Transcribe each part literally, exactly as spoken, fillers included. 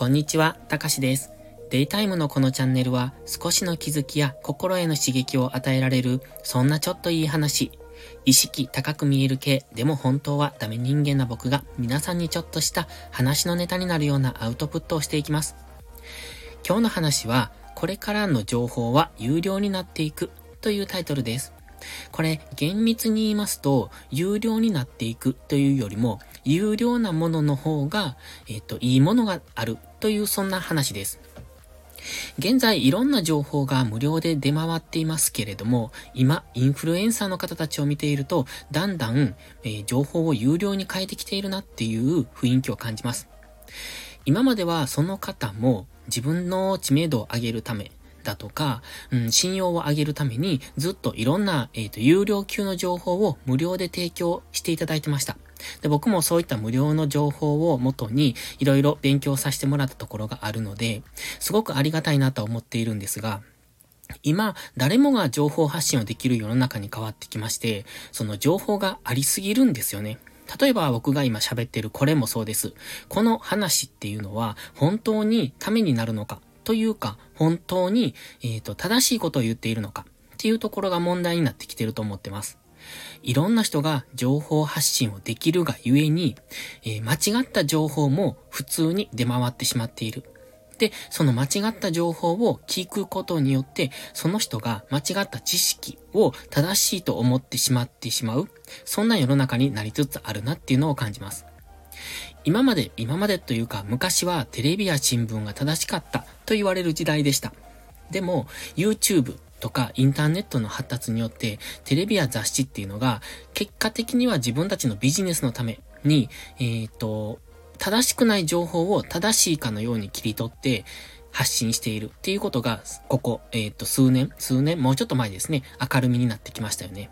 こんにちは、たかしです。デイタイムのこのチャンネルは少しの気づきや心への刺激を与えられる、そんなちょっといい話。意識高く見える系、でも本当はダメ人間な僕が皆さんにちょっとした話のネタになるようなアウトプットをしていきます。今日の話は、これからの情報は有料になっていくというタイトルです。これ厳密に言いますと、有料になっていくというよりも、有料なものの方が、えっと、いいものがあるというそんな話です。現在いろんな情報が無料で出回っていますけれども、今インフルエンサーの方たちを見ていると、だんだん、えー、情報を有料に変えてきているなっていう雰囲気を感じます。今まではその方も自分の知名度を上げるためだとか、うん、信用を上げるためにずっといろんな、えーと、有料級の情報を無料で提供していただいてました。で、僕もそういった無料の情報を元にいろいろ勉強させてもらったところがあるので、すごくありがたいなと思っているんですが、今誰もが情報発信をできる世の中に変わってきまして、その情報がありすぎるんですよね。例えば僕が今喋ってるこれもそうです。この話っていうのは本当にためになるのかというか、本当に、えっと、正しいことを言っているのかっていうところが問題になってきてると思ってます。いろんな人が情報発信をできるがゆえに、えー、間違った情報も普通に出回ってしまっている。で、その間違った情報を聞くことによって、その人が間違った知識を正しいと思ってしまってしまう。そんな世の中になりつつあるなっていうのを感じます。今まで、今までというか昔はテレビや新聞が正しかったと言われる時代でした。でも、YouTube、とかインターネットの発達によってテレビや雑誌っていうのが結果的には自分たちのビジネスのために、えっと、正しくない情報を正しいかのように切り取って発信しているっていうことがここ、えっと、数年、数年、もうちょっと前ですね、明るみになってきましたよね。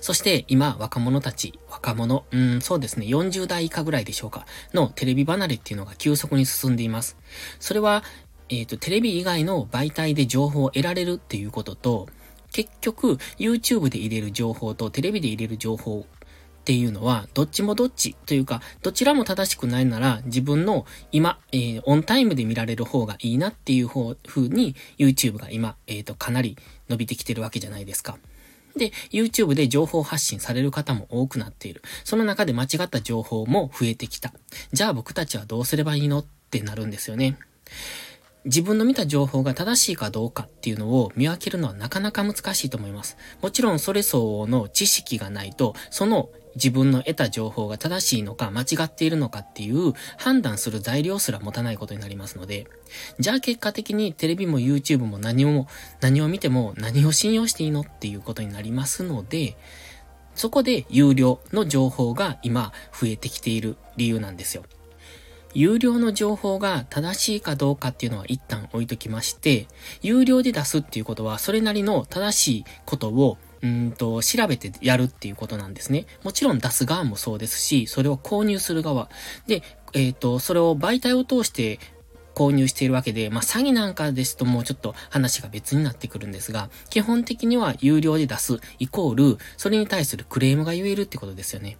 そして今若者たち、若者、うーん、そうですね、よんじゅう代以下ぐらいでしょうか、のテレビ離れっていうのが急速に進んでいます。それはえっと、テレビ以外の媒体で情報を得られるっていうことと、結局 YouTube で入れる情報とテレビで入れる情報っていうのは、どっちもどっちというか、どちらも正しくないなら自分の今、えー、オンタイムで見られる方がいいなっていう方風に YouTube が今、えっと、かなり伸びてきてるわけじゃないですか。で、YouTube で情報発信される方も多くなっている。その中で間違った情報も増えてきた。じゃあ僕たちはどうすればいいのってなるんですよね。自分の見た情報が正しいかどうかっていうのを見分けるのはなかなか難しいと思います。もちろんそれ相応の知識がないと、その自分の得た情報が正しいのか間違っているのかっていう判断する材料すら持たないことになりますので、じゃあ結果的にテレビも YouTube も何を、何を見ても何を信用していいのっていうことになりますので、そこで有料の情報が今増えてきている理由なんですよ。有料の情報が正しいかどうかっていうのは一旦置いときまして、有料で出すっていうことは、それなりの正しいことを、うーんと、調べてやるっていうことなんですね。もちろん出す側もそうですし、それを購入する側。で、えっと、それを媒体を通して購入しているわけで、まあ、詐欺なんかですともうちょっと話が別になってくるんですが、基本的には有料で出すイコール、それに対するクレームが言えるってことですよね。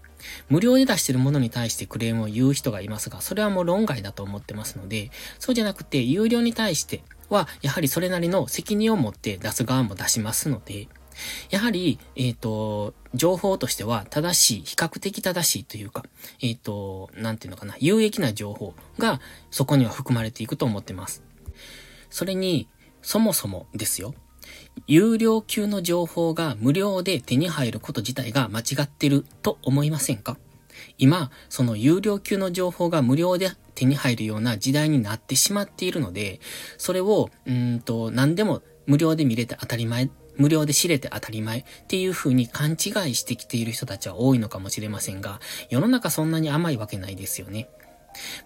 無料で出しているものに対してクレームを言う人がいますが、それはもう論外だと思ってますので、そうじゃなくて有料に対してはやはりそれなりの責任を持って出す側も出しますので、やはりえっと情報としては正しい、比較的正しいというか、えっとなんていうのかな、有益な情報がそこには含まれていくと思ってます。それにそもそもですよ、有料級の情報が無料で手に入ること自体が間違ってると思いませんか？今、その有料級の情報が無料で手に入るような時代になってしまっているので、それを、うーんと、何でも無料で見れて当たり前、無料で知れて当たり前っていう風に勘違いしてきている人たちは多いのかもしれませんが、世の中そんなに甘いわけないですよね。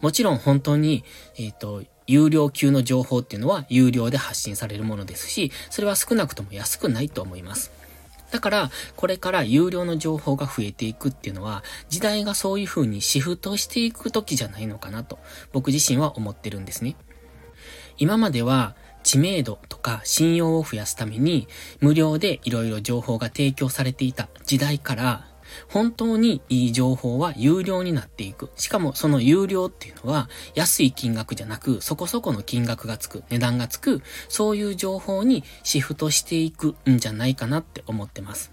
もちろん本当に、えっと、有料級の情報っていうのは有料で発信されるものですし、それは少なくとも安くないと思います。だから、これから有料の情報が増えていくっていうのは、時代がそういう風にシフトしていく時じゃないのかなと、僕自身は思ってるんですね。今までは、知名度とか信用を増やすために、無料でいろいろ情報が提供されていた時代から、本当にいい情報は有料になっていく。しかもその有料っていうのは安い金額じゃなく、そこそこの金額がつく、値段がつく、そういう情報にシフトしていくんじゃないかなって思ってます。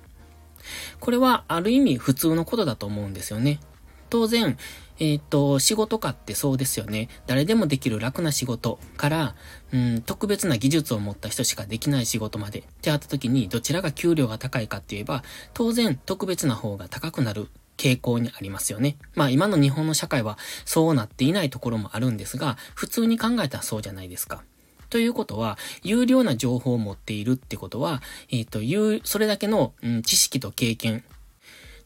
これはある意味普通のことだと思うんですよね。当然、えっと、仕事かってそうですよね。誰でもできる楽な仕事から、うん、特別な技術を持った人しかできない仕事までってあった時に、どちらが給料が高いかって言えば、当然特別な方が高くなる傾向にありますよね。まあ今の日本の社会はそうなっていないところもあるんですが、普通に考えたらそうじゃないですか。ということは、有料な情報を持っているってことは、えっと、それだけの、うん、知識と経験、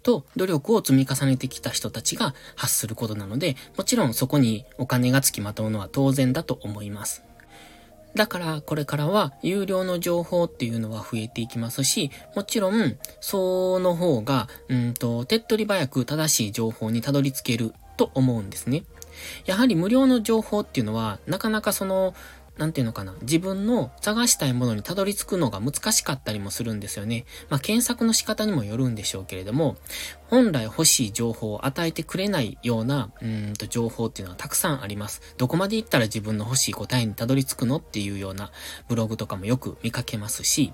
と努力を積み重ねてきた人たちが発することなので、もちろんそこにお金がつきまとうのは当然だと思います。だからこれからは有料の情報っていうのは増えていきますし、もちろんその方がうんと手っ取り早く正しい情報にたどり着けると思うんですね。やはり無料の情報っていうのはなかなかそのなんていうのかな、自分の探したいものにたどり着くのが難しかったりもするんですよね。まあ、検索の仕方にもよるんでしょうけれども、本来欲しい情報を与えてくれないような、うーんと情報っていうのはたくさんあります。どこまで行ったら自分の欲しい答えにたどり着くのっていうようなブログとかもよく見かけますし、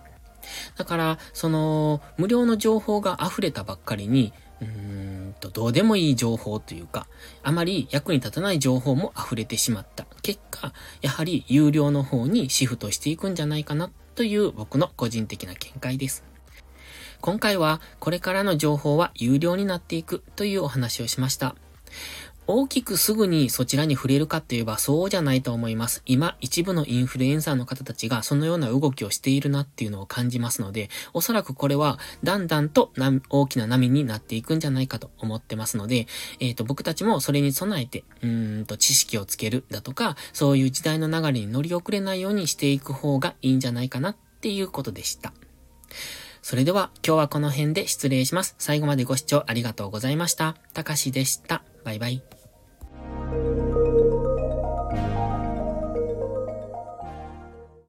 だから、その、無料の情報が溢れたばっかりに、うーんと、どうでもいい情報というか、あまり役に立たない情報も溢れてしまった。結果、やはり有料の方にシフトしていくんじゃないかなという僕の個人的な見解です。今回は、これからの情報は有料になっていくというお話をしました。大きくすぐにそちらに触れるかといえばそうじゃないと思います。今、一部のインフルエンサーの方たちがそのような動きをしているなっていうのを感じますので、おそらくこれはだんだんと大きな波になっていくんじゃないかと思ってますので、えっと、僕たちもそれに備えて、うーんと知識をつけるだとか、そういう時代の流れに乗り遅れないようにしていく方がいいんじゃないかなっていうことでした。それでは今日はこの辺で失礼します。最後までご視聴ありがとうございました。たかしでした。バイバイ。